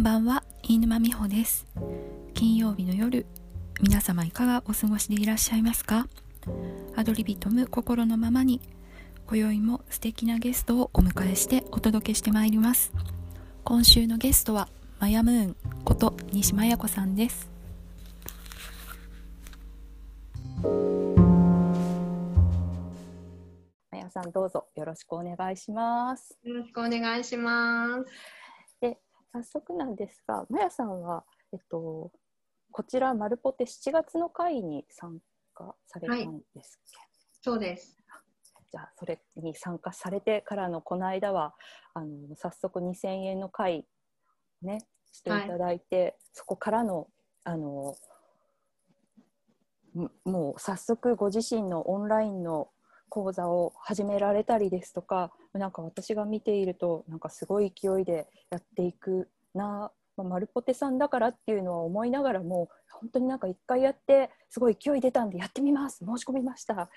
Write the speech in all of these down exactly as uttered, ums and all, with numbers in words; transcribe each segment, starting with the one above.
んばんは、飯沼美穂です。金曜日の夜、皆様いかがお過ごしでいらっしゃいますか？アドリビトム心のままに、今宵も素敵なゲストをお迎えしてお届けしてまいります。今週のゲストはマヤムーンこと西麻也子さんです。マヤさん、どうぞよろしくお願いします。よろしくお願いします。で、早速なんですが、マヤさんは、えっと、こちらマルポテしちがつの会に参加されたんですっけ？はい、そうです。じゃあそれに参加されてからのこの間は、あの早速にせんえんの会ね、していただいて、はい、そこからの、あのもう早速ご自身のオンラインの講座を始められたりですとか、なんか私が見ているとなんかすごい勢いでやっていくな、まあ、マルポテさんだからっていうのは思いながらも、本当になんか一回やってすごい勢い出たんでやってみます、申し込みました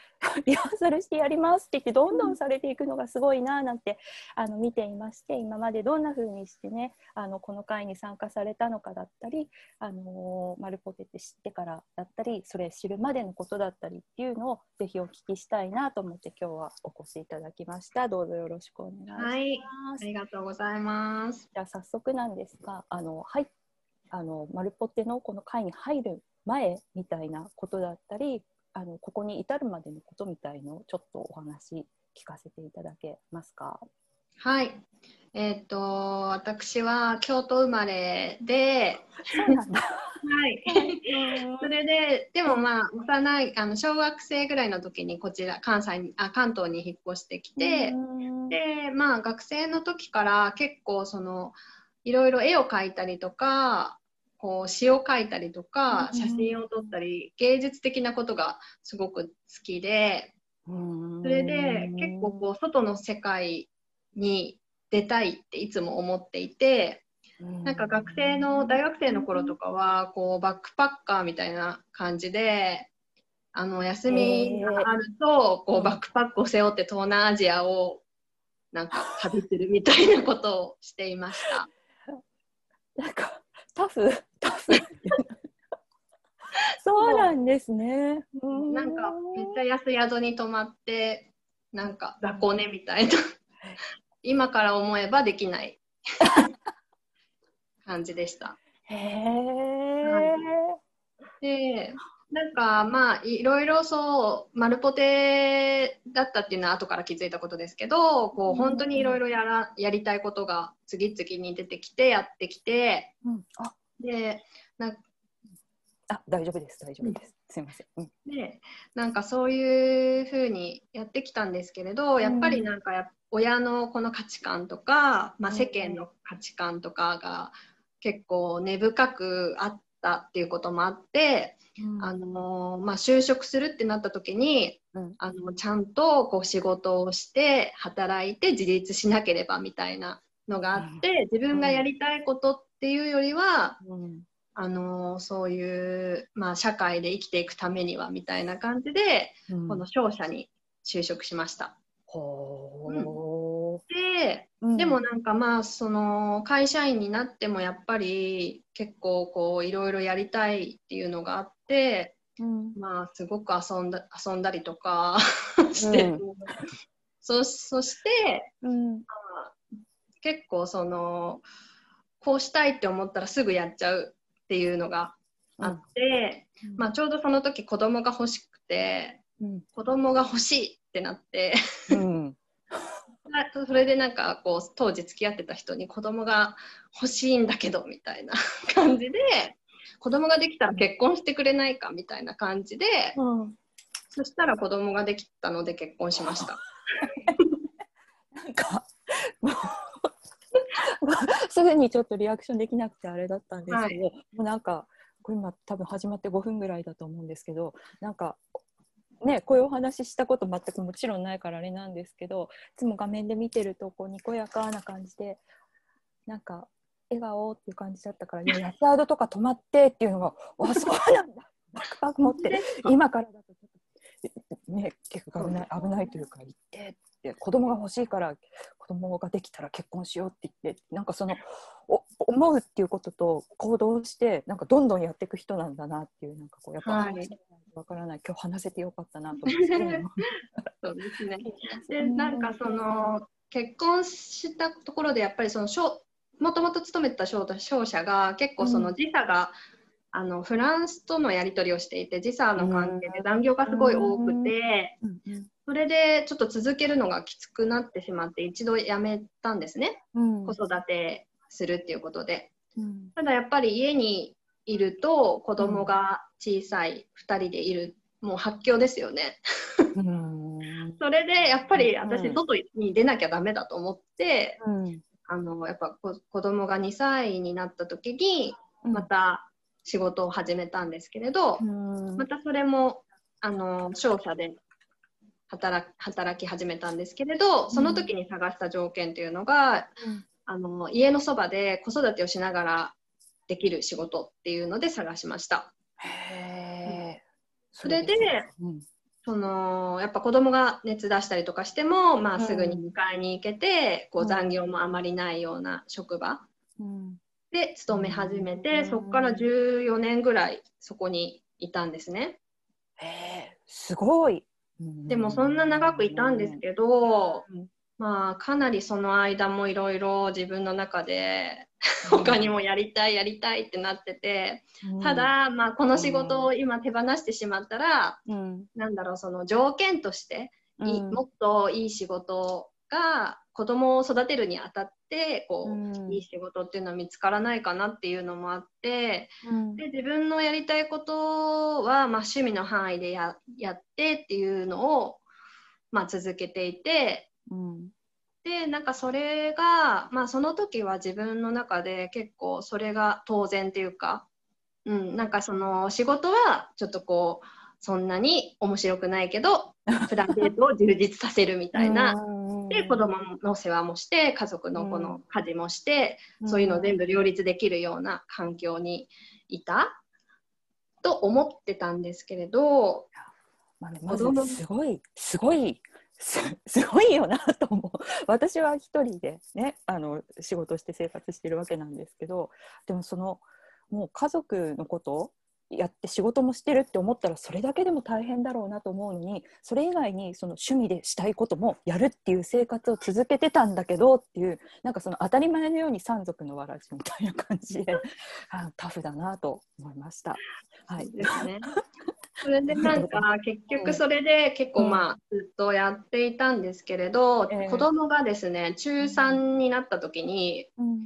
リハーサルしてやりますって言ってどんどんされていくのがすごいななんて、あの見ていまして、今までどんな風にしてね、あのこの会に参加されたのかだったり、あのー、マルポテって知ってからだったり、それ知るまでのことだったりっていうのをぜひお聞きしたいなと思って今日はお越しいただきました。どうぞよろしくお願いします。はい、ありがとうございます。じゃあ早速なんですが、あの入っあのマルポテのこの会に入る前みたいなことだったり、あのここに至るまでのことみたいのをちょっとお話聞かせていただけますか？はい、えー、っと私は京都生まれでそうなんだはい、それででもまあ幼いあの小学生ぐらいの時にこちら関西にあ関東に引っ越してきて、でまあ学生の時から結構そのいろいろ絵を描いたりとか、こう詩を書いたりとか、写真を撮ったり、芸術的なことがすごく好きで、それで結構こう外の世界に出たいっていつも思っていて、なんか学生の大学生の頃とかはこうバックパッカーみたいな感じで、あの休みがあるとこうバックパックを背負って東南アジアをなんか旅するみたいなことをしていました。なんかタフタフそうなんですね。なんかめっちゃ安宿に泊まって、なんか雑魚寝みたいな今から思えばできない感じでした。へえ。でなんかまあいろいろそうマルポテだったっていうのは後から気づいたことですけど、こう本当にいろいろやらやりたいことが次々に出てきてやってきて、うん、あでなんかあ大丈夫です大丈夫です、うん、すいません、うん、でなんかそういうふうにやってきたんですけれど、やっぱりなんかや親のこの価値観とか、まあ、世間の価値観とかが結構根深くあったっていうこともあって。あのまあ、就職するってなった時に、うん、あのちゃんとこう仕事をして働いて自立しなければみたいなのがあって、うん、自分がやりたいことっていうよりは、うん、あのそういう、まあ、社会で生きていくためにはみたいな感じで、うん、この商社に就職しました。うん、で、うん、でもなんかまあその会社員になってもやっぱり結構こういろいろやりたいっていうのがあって。でうん、まあすごく遊んだ、遊んだりとかして、うん、そ、そして、うん、結構そのこうしたいって思ったらすぐやっちゃうっていうのがあって、うんまあ、ちょうどその時子供が欲しくて、うん、子供が欲しいってなって、うん、それでなんかこう当時付き合ってた人に子供が欲しいんだけどみたいな感じで。子供ができたら結婚してくれないかみたいな感じで、うん、そしたら子供ができたので結婚しました。なんかもうすぐにちょっとリアクションできなくてあれだったんですけど、はい、もうなんかこれ今多分始まってごふんぐらいだと思うんですけど、なんかね、こういうお話ししたこと全くもちろんないからあれなんですけど、いつも画面で見てるとこうにこやかな感じでなんか笑顔っていう感じだったから、ね、安宿とか泊まってっていうのがわ、そうなんだバックパック持って今からだとちょっと、ね、結構危ない、危ないというか行ってって子供が欲しいから子供ができたら結婚しようって言って、なんかそのお思うっていうことと行動してなんかどんどんやっていく人なんだなっていうなんかこうやっぱりわからない、はい、今日話せてよかったなと思ってそうですね。でなんかその結婚したところでやっぱりそのもともと勤めてた商社が結構その時差が、うん、あのフランスとのやり取りをしていて時差の関係で残業がすごい多くて、うんうん、それでちょっと続けるのがきつくなってしまって一度辞めたんですね、うん、子育てするっていうことで、うん、ただやっぱり家にいると子供が小さいふたりでいる、うん、もう発狂ですよねそれでやっぱり私外に出なきゃダメだと思って、うん、あのやっぱ子供がにさいになった時にまた仕事を始めたんですけれど、うん、またそれもあの商社で働、働き始めたんですけれどその時に探した条件というのが、うん、あの家のそばで子育てをしながらできる仕事っていうので探しました。へー、それで、うんそのやっぱ子供が熱出したりとかしても、まあ、すぐに迎えに行けて、うん、こう残業もあまりないような職場で勤め始めて、うん、そこからじゅうよねんぐらいそこにいたんですね。へえ、すごい。でもそんな長くいたんですけど、うん、まあかなりその間もいろいろ自分の中で他にもやりたいやりたいってなってて、ただ、まあ、この仕事を今手放してしまったら、うん、なんだろうその条件として、うん、もっといい仕事が子供を育てるにあたってこう、うん、いい仕事っていうのは見つからないかなっていうのもあって、うん、で自分のやりたいことは、まあ、趣味の範囲で や, やってっていうのを、まあ、続けていて。うんでなんかそれが、まあ、その時は自分の中で結構それが当然というか、うん、なんかその仕事はちょっとこうそんなに面白くないけどプライベートを充実させるみたいなで子供の世話もして家族のこの家事もしてそういうのを全部両立できるような環境にいたと思ってたんですけれど、まあ、すごいすごいす, すごいよなと思う。私は一人でねあの仕事して生活してるわけなんですけど、でもそのもう家族のことをやって仕事もしてるって思ったらそれだけでも大変だろうなと思うのに、それ以外にその趣味でしたいこともやるっていう生活を続けてたんだけどっていう、なんかその当たり前のように三足のわらじみたいな感じであタフだなと思いました。はいですねそれでなんか結局それで結構まあずっとやっていたんですけれど、うん、子供がですねちゅうさんになった時に、うん、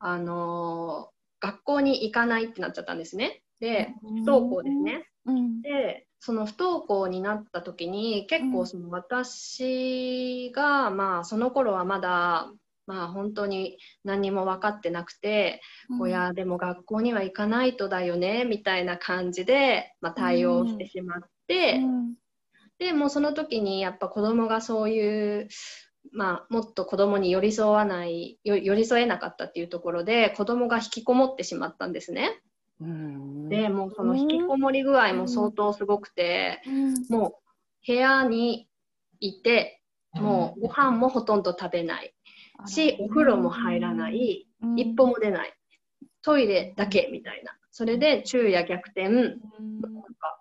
あの学校に行かないってなっちゃったんですね。で不登校ですね、うん、でその不登校になった時に結構その私がまあその頃はまだまあ本当に何も分かってなくて、うん、いやでも学校には行かないとだよねみたいな感じで、まあ、対応してしまって、うん、でもうその時にやっぱ子供がそういう、まあ、もっと子供に寄り添わないよ寄り添えなかったっていうところで子供が引きこもってしまったんですね、うん、でもうその引きこもり具合も相当すごくて、うんうん、もう部屋にいてもうご飯もほとんど食べないし、お風呂も入らない、うん、一歩も出ない、トイレだけみたいな、それで昼夜逆転、うん、なんか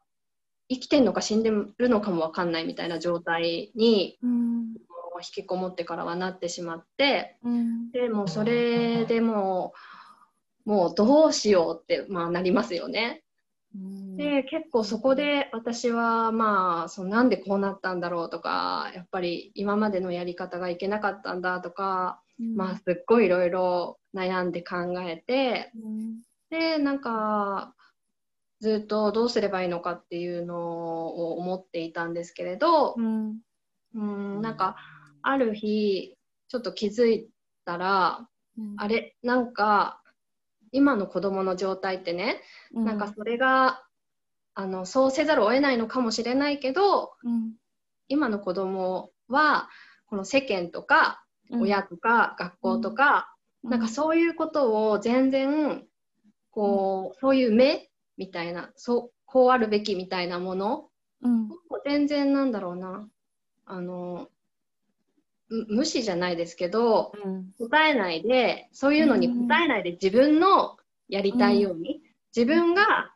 生きてんのか死んでるのかもわかんないみたいな状態に、うん、引きこもってからはなってしまって、うん、でもうそれでもう、もうどうしようって、まあ、なりますよね。で結構そこで私はまあそのなんでこうなったんだろうとか、やっぱり今までのやり方がいけなかったんだとか、うん、まあすっごいいろいろ悩んで考えて、うん、でなんかずっとどうすればいいのかっていうのを思っていたんですけれど、うん、うんなんかある日ちょっと気づいたら、うん、あれなんか今の子どもの状態ってね、なんかそれが、うん、あのそうせざるを得ないのかもしれないけど、うん、今の子どもはこの世間とか親とか学校とか、うん、なんかそういうことを全然こう、うん、そういう目みたいな、そう、こうあるべきみたいなもの、うん、全然なんだろうなあの無視じゃないですけど、うん、答えないで、そういうのに答えないで自分のやりたいように、うん、自分が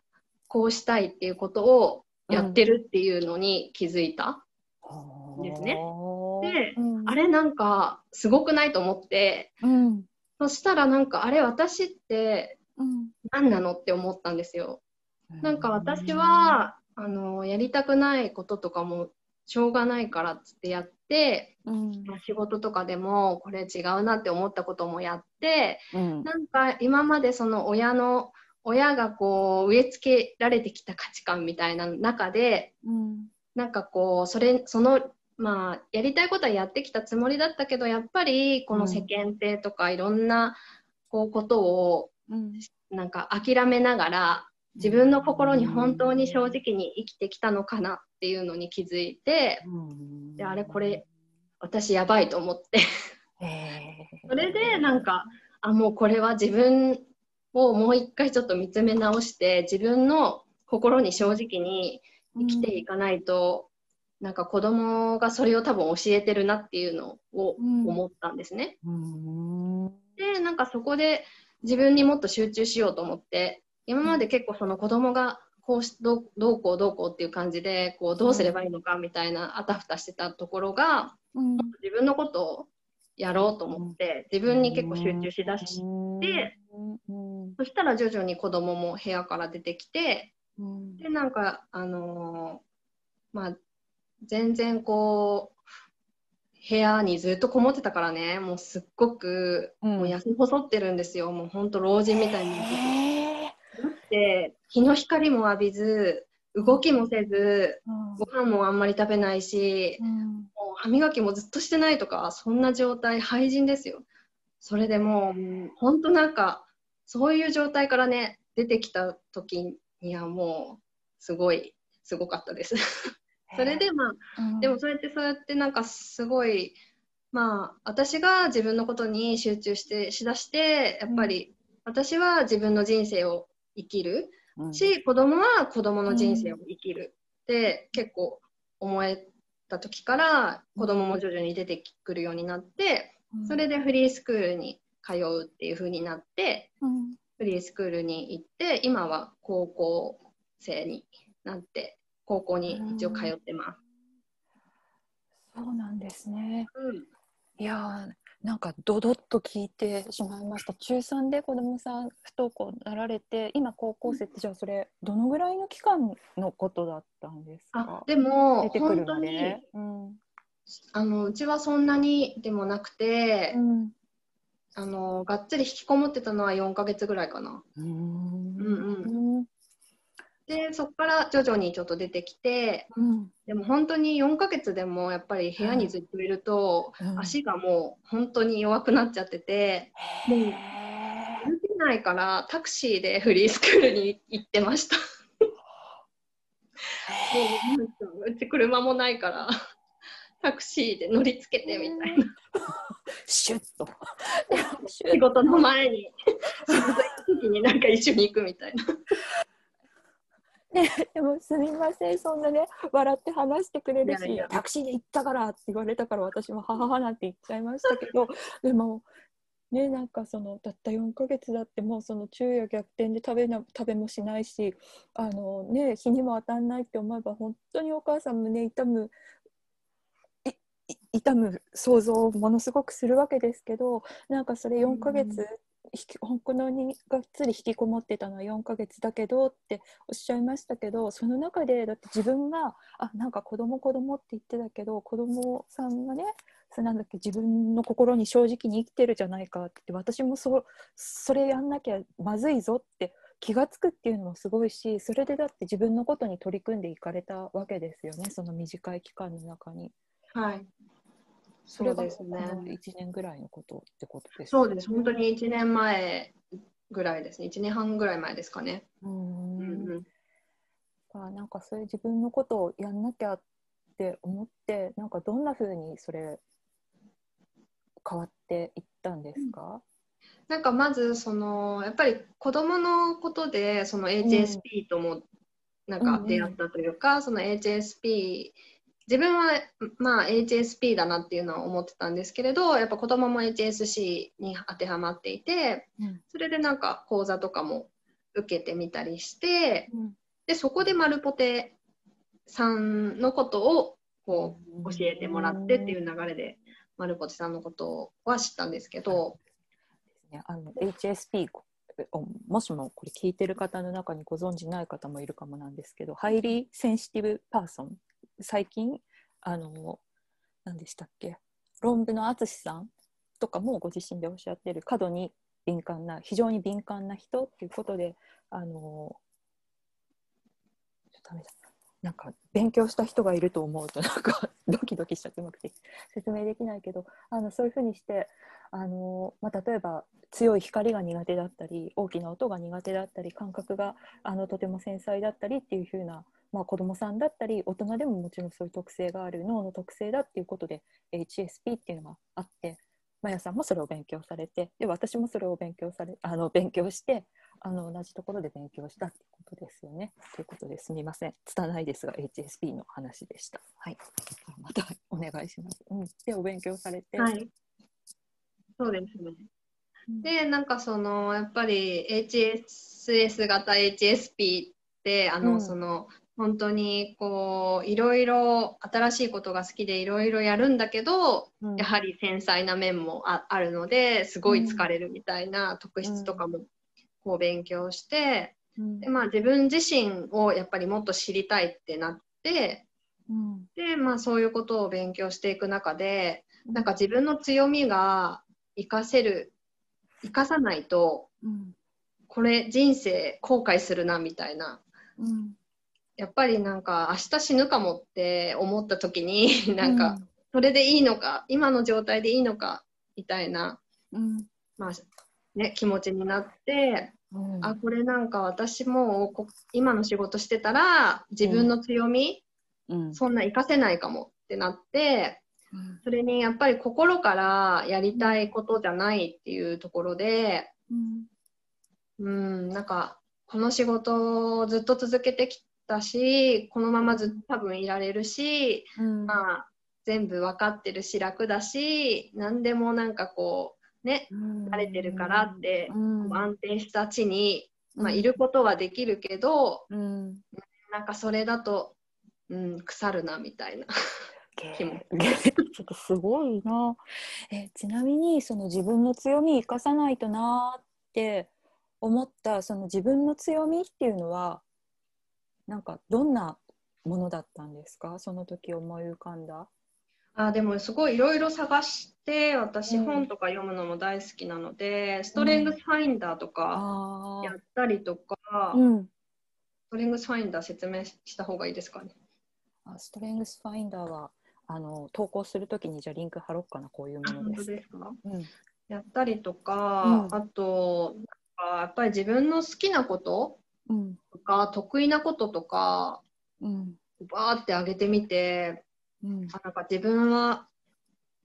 こうしたいっていうことをやってるっていうのに気づいたんですね、うん、で、うん、あれなんかすごくないと思って、うん、そしたらなんかあれ私って何なのって思ったんですよ。なんか私はあのやりたくないこととかもしょうがないからっつってやって、うん、仕事とかでもこれ違うなって思ったこともやって、うん、なんか今までその親の親がこう植え付けられてきた価値観みたいな中で、うん、なんかこうそれそのまあやりたいことはやってきたつもりだったけど、やっぱりこの世間体とかいろんなこうことを、うん、なんか諦めながら自分の心に本当に正直に生きてきたのかなっていうのに気づいて、であれこれ私やばいと思ってそれでなんかあもうこれは自分をもう一回ちょっと見つめ直して自分の心に正直に生きていかないと、うん、なんか子供がそれを多分教えてるなっていうのを思ったんですね、うん、でなんかそこで自分にもっと集中しようと思って、今まで結構その子供がこうし ど, どうこうどうこうっていう感じでこうどうすればいいのかみたいなあたふたしてたところが、うん、自分のことをやろうと思って自分に結構集中しだして、うん、そしたら徐々に子供も部屋から出てきて、うん、でなんかあのー、まあ全然こう部屋にずっとこもってたからね、もうすっごくもう痩せ細ってるんですよ、もうほんと老人みたいに、えー、で日の光も浴びず動きもせず、うん、ご飯もあんまり食べないし、うん、もう歯磨きもずっとしてないとか、そんな状態、廃人ですよ。それでもう本当なんかそういう状態からね出てきた時にはもうすごいすごかったですそれでまあ、うん、でもそうやってそうやってなんかすごいまあ私が自分のことに集中してしだして、やっぱり私は自分の人生を生きるし、子供は子供の人生を生きるって結構思えた時から子供も徐々に出てくるようになって、それでフリースクールに通うっていう風になってフリースクールに行って、今は高校生になって高校に一応通ってます、うん、そうなんですね、うん、いやなんかドドッと聞いてしまいました。中さんで子どもさん不登校になられて、今高校生って、じゃあそれどのぐらいの期間のことだったんですか？あでも出てくるのね、本当に、うん、あのうちはそんなにでもなくて、うん、あのがっつり引きこもってたのはよんかげつぐらいかな。うーん、うんうん、でそこから徐々にちょっと出てきて、うん、でも本当によんかげつでもやっぱり部屋にずっといると、うん、足がもう本当に弱くなっちゃってて、うん、もう歩けないからタクシーでフリースクールに行ってましたうち車もないからタクシーで乗りつけてみたいなシュッと仕事の前に仕事行く時になんか一緒に行くみたいなね、でもすみません、そんなね笑って話してくれるし、いやいやタクシーで行ったからって言われたから私もはははなんて言っちゃいましたけどでもね、なんかそのたったよんかげつだって、もうその昼夜逆転で食べな食べもしないし、あのね日にも当たんないって思えば本当にお母さん胸痛む痛む想像をものすごくするわけですけど、なんかそれよんかげつ、うん、本当にがっつり引きこもってたのはよんかげつだけどっておっしゃいましたけど、その中でだって自分があなんか子供子供って言ってたけど、子供さんがねそなんだっけ自分の心に正直に生きてるじゃないかって、私も そ, それやんなきゃまずいぞって気がつくっていうのもすごいし、それでだって自分のことに取り組んでいかれたわけですよね、その短い期間の中に。はい、それがいちねんぐらいのことってことですか？そうです、本当にいちねんまえぐらいですね、いちねんはんぐらい前ですかね。うん、うんうん、なんかそういう自分のことをやんなきゃって思って、なんかどんな風にそれ変わっていったんですか？うん、なんかまずそのやっぱり子どものことでその エイチエスピー ともなんか出会ったというか、うんうん、その エイチエスピー自分は、まあ、エイチエスピー だなっていうのは思ってたんですけれど、やっぱ子供も エイチエスシー に当てはまっていて、うん、それでなんか講座とかも受けてみたりして、うん、でそこでまるぽてさんのことをこう教えてもらってっていう流れでまるぽてさんのことは知ったんですけど、あの エイチエスピー もしもこれ聞いてる方の中にご存じない方もいるかもなんですけど、ハイリーセンシティブパーソン、最近あの何でしたっけ、論文の淳さんとかもご自身でおっしゃってる過度に敏感な、非常に敏感な人っていうことで、あのちょっとダメだ、なんか勉強した人がいると思うとなんかドキドキしちゃってうまくて説明できないけど、あのそういうふうにしてあの、まあ、例えば強い光が苦手だったり、大きな音が苦手だったり、感覚があのとても繊細だったりっていうふうな、まあ、子どもさんだったり大人でももちろんそういう特性がある、脳の特性だっていうことで エイチエスピー っていうのがあって、まやさんもそれを勉強されて、で私もそれを勉強されあの勉強してあの同じところで勉強したってことですよね。ということですみません、拙いですが エイチエスピー の話でした。はい、またお願いします。うん、でお勉強されて、はい、そうですね。でなんかそのやっぱり エイチエスエス 型 エイチエスピー ってあの、うん、その本当にこういろいろ新しいことが好きでいろいろやるんだけど、うん、やはり繊細な面も あ, あるのですごい疲れるみたいな特質とかもこう勉強して、うん、でまあ、自分自身をやっぱりもっと知りたいってなって、うん、でまあ、そういうことを勉強していく中でなんか自分の強みが活かせる活かさないと、うん、これ人生後悔するなみたいな。うん、やっぱりなんか明日死ぬかもって思った時になんかそれでいいのか、うん、今の状態でいいのかみたいな、うん、まあね、気持ちになって、うん、あこれなんか私も今の仕事してたら自分の強み、うん、そんな活かせないかもってなって、うん、それにやっぱり心からやりたいことじゃないっていうところで、うん、うん、なんかこの仕事をずっと続けてきてだし、このままずっと多分いられるし、うん、まあ全部分かってるし楽だし、何でもなんかこうね、うん、慣れてるからって、うん、安定した地に、まあ、いることはできるけど、うん、なんかそれだと、うん、腐るなみたいな気もちょっとすごいな。えちなみにその自分の強み生かさないとなって思ったその自分の強みっていうのはなんかどんなものだったんですか、その時思い浮かんだ。あでもすごいいろいろ探して、私本とか読むのも大好きなので、うん、ストレングスファインダーとかやったりとか、うん、ストレングスファインダー説明した方がいいですかね。あストレングスファインダーはあの投稿するときにじゃあリンク貼ろうかな、こういうものです。本当ですか、うん、やったりとか、うん、あとなんかやっぱり自分の好きなこととか、うん、得意なこととか、うん、バーって上げてみて、うん、あなんか自分は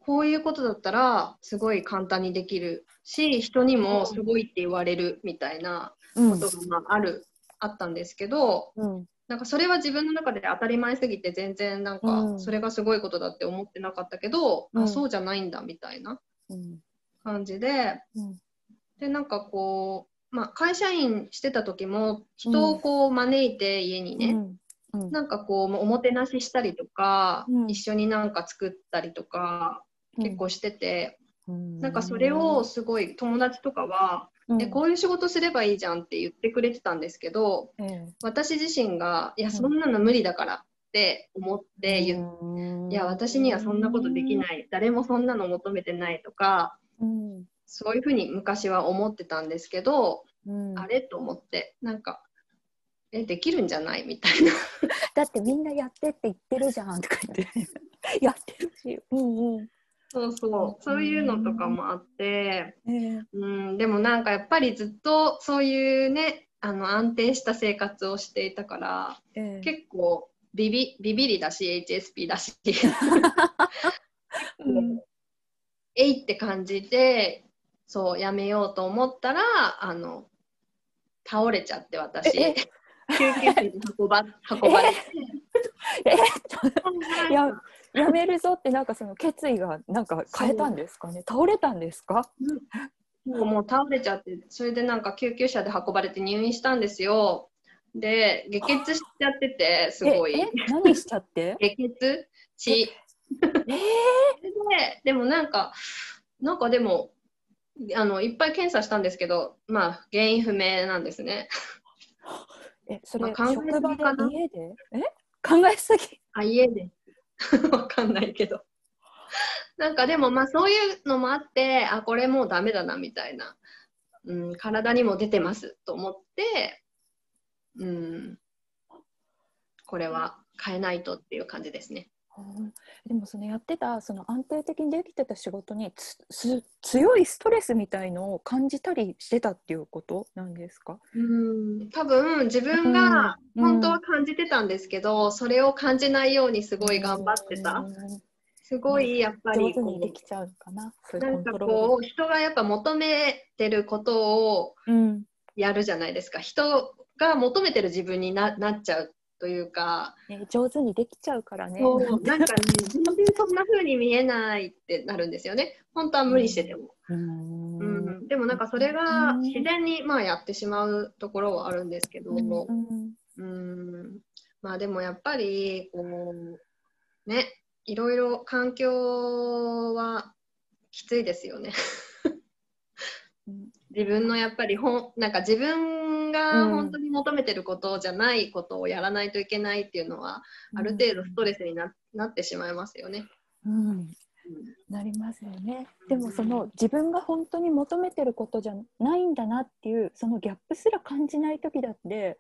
こういうことだったらすごい簡単にできるし、人にもすごいって言われるみたいなことがある、うん、あったんですけど、うん、なんかそれは自分の中で当たり前すぎて全然なんかそれがすごいことだって思ってなかったけど、うん、あそうじゃないんだみたいな感じで、うん、でなんかこうまあ、会社員してた時も人をこう招いて家にね、うんうん、なんかこうおもてなししたりとか、うん、一緒になんか作ったりとか結構してて、うん、なんかそれをすごい友達とかは、うん、えこういう仕事すればいいじゃんって言ってくれてたんですけど、うん、私自身がいやそんなの無理だからって思って言って、うん、いや私にはそんなことできない、誰もそんなの求めてないとか、うんそういうふうに昔は思ってたんですけど、うん、あれと思ってなんかえできるんじゃないみたいなだってみんなやってって言ってるじゃんとか言ってやってるし、うんうん、そうそうそういうのとかもあって、うんうん、でもなんかやっぱりずっとそういうねあの安定した生活をしていたから、うん、結構ビビ、ビビりだし エイチエスピー だし、うん、えいって感じでそうやめようと思ったらあの倒れちゃって私救急車に運ば運ばれてえっとや, やめるぞってなんかその決意がなんか変えたんですかね。倒れたんですか、うん、もうもう倒れちゃって、それでなんか救急車で運ばれて入院したんですよ。で激血しちゃってて、すごいええ何しちゃって激血血えー、で, でもなんかなんかでもあのいっぱい検査したんですけど、まあ原因不明なんですね。えそれ、まあ、職場で家でえ考えすぎあ家でわかんないけどなんかでもまあそういうのもあって、あこれもうダメだなみたいな、うん、体にも出てますと思って、うん、これは変えないとっていう感じですね。うん、でもそのやってたその安定的にできてた仕事につつ強いストレスみたいのを感じたりしてたっていうことなんですか？うん多分自分が本当は感じてたんですけど、うん、それを感じないようにすごい頑張ってた、うん、すごいやっぱりこう、上手にできちゃうかな、なんかこう人がやっぱ求めてることをやるじゃないですか、うん、人が求めてる自分に な, なっちゃうというか、ね、上手にできちゃうからね。そうなんかね全然そんな風に見えないってなるんですよね。本当は無理してても、うんうん、でもなんかそれが自然にまあやってしまうところはあるんですけども、うんうん、まあでもやっぱりこうねいろいろ環境はきついですよね。自分のやっぱりほんなんか自分が本当に求めてることじゃないことをやらないといけないっていうのは、うん、ある程度ストレスに な, なってしまいますよね、うんうん、なりますよね。でもその自分が本当に求めてることじゃないんだなっていうそのギャップすら感じない時だって、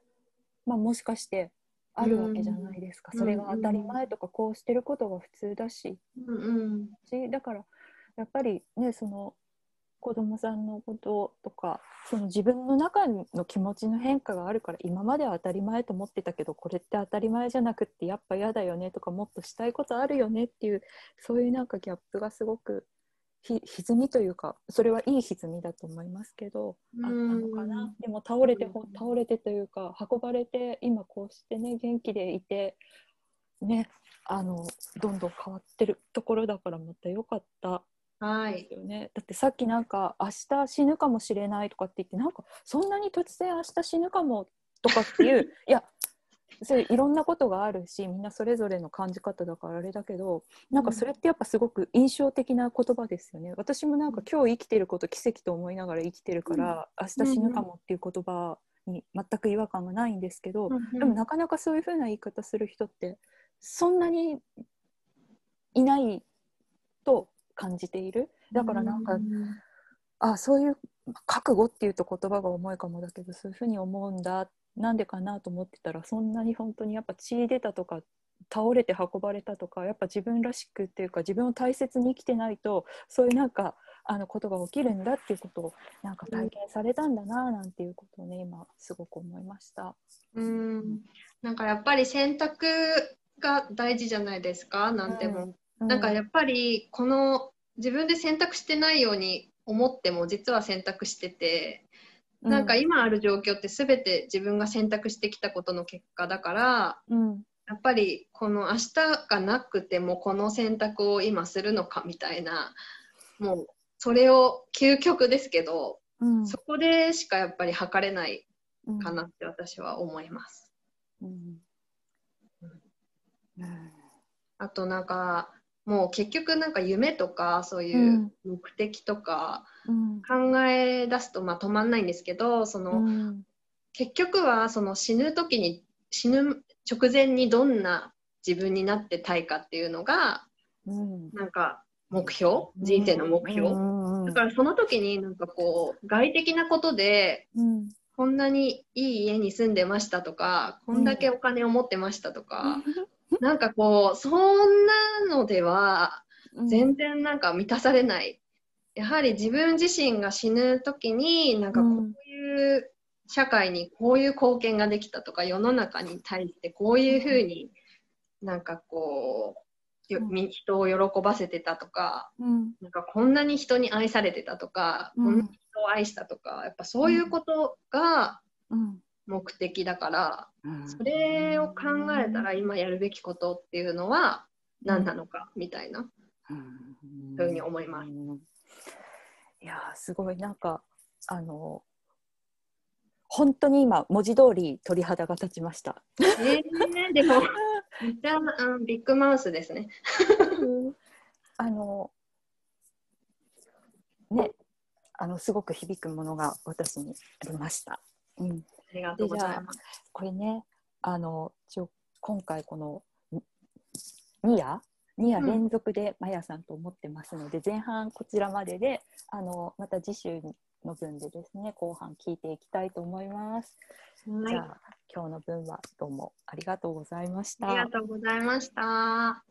まあ、もしかしてあるわけじゃないですか、うん、それが当たり前とかこうしてることが普通だし、うんうん、だからやっぱりねその子供さんのこととかその自分の中の気持ちの変化があるから、今までは当たり前と思ってたけどこれって当たり前じゃなくってやっぱ嫌だよねとかもっとしたいことあるよねっていうそういうなんかギャップがすごくひ歪みというか、それはいい歪みだと思いますけどあったのかな。でも倒れて倒れてというか運ばれて今こうしてね元気でいてねあのどんどん変わってるところだからまた良かった。はいですよね、だってさっきなんか明日死ぬかもしれないとかって言ってなんかそんなに突然明日死ぬかもとかっていういやそれいろんなことがあるしみんなそれぞれの感じ方だからあれだけどなんかそれってやっぱすごく印象的な言葉ですよね。私もなんか今日生きてること奇跡と思いながら生きてるから、うん、明日死ぬかもっていう言葉に全く違和感がないんですけど、うん、でもなかなかそういう風な言い方する人ってそんなにいないと感じている。だからなんか、うん、あそういう覚悟っていうと言葉が重いかもだけどそういうふうに思うんだなんでかなと思ってたらそんなに本当にやっぱ血出たとか倒れて運ばれたとかやっぱ自分らしくっていうか自分を大切に生きてないとそういうなんかあのことが起きるんだっていうことをなんか体験されたんだななんていうことをね今すごく思いました。うんなんかやっぱり選択が大事じゃないですか。なんても、うんなんかやっぱりこの自分で選択してないように思っても実は選択しててなんか今ある状況って全て自分が選択してきたことの結果だから、うん、やっぱりこの明日がなくてもこの選択を今するのかみたいなもうそれを究極ですけど、うん、そこでしかやっぱり測れないかなって私は思います、うんうん、あとなんかもう結局なんか夢とかそういう目的とか考え出すとまあ止まんないんですけどその、うん、結局はその死ぬ時に死ぬ直前にどんな自分になってたいかっていうのが、うん、なんか目標人生の目標、うん、だからその時になんかこう外的なことで、うん、こんなにいい家に住んでましたとかこんだけお金を持ってましたとか、うんなんかこうそんなのでは全然なんか満たされない、うん、やはり自分自身が死ぬ時になんかこういう社会にこういう貢献ができたとか世の中に対してこういうふうになんかこう、うん、人を喜ばせてたとか、うん、なんかこんなに人に愛されてたとか、うん、こんなに人を愛したとかやっぱそういうことが目的だから、うん、それを考えたら今やるべきことっていうのは何なのかみたいな、うん、ふうに思います。うん、いやすごいなんかあの本当に今文字通り鳥肌が立ちました。えー、でもじゃあビッグマウスですね。あのねあのすごく響くものが私にありました。うん、ありがとうございます。これねあのちょ今回このにや連続でマヤさんと思ってますので、うん、前半こちらまでであのまた次週の分でですね後半聞いていきたいと思います。はい、じゃあ今日の分はどうもありがとうございました。ありがとうございました。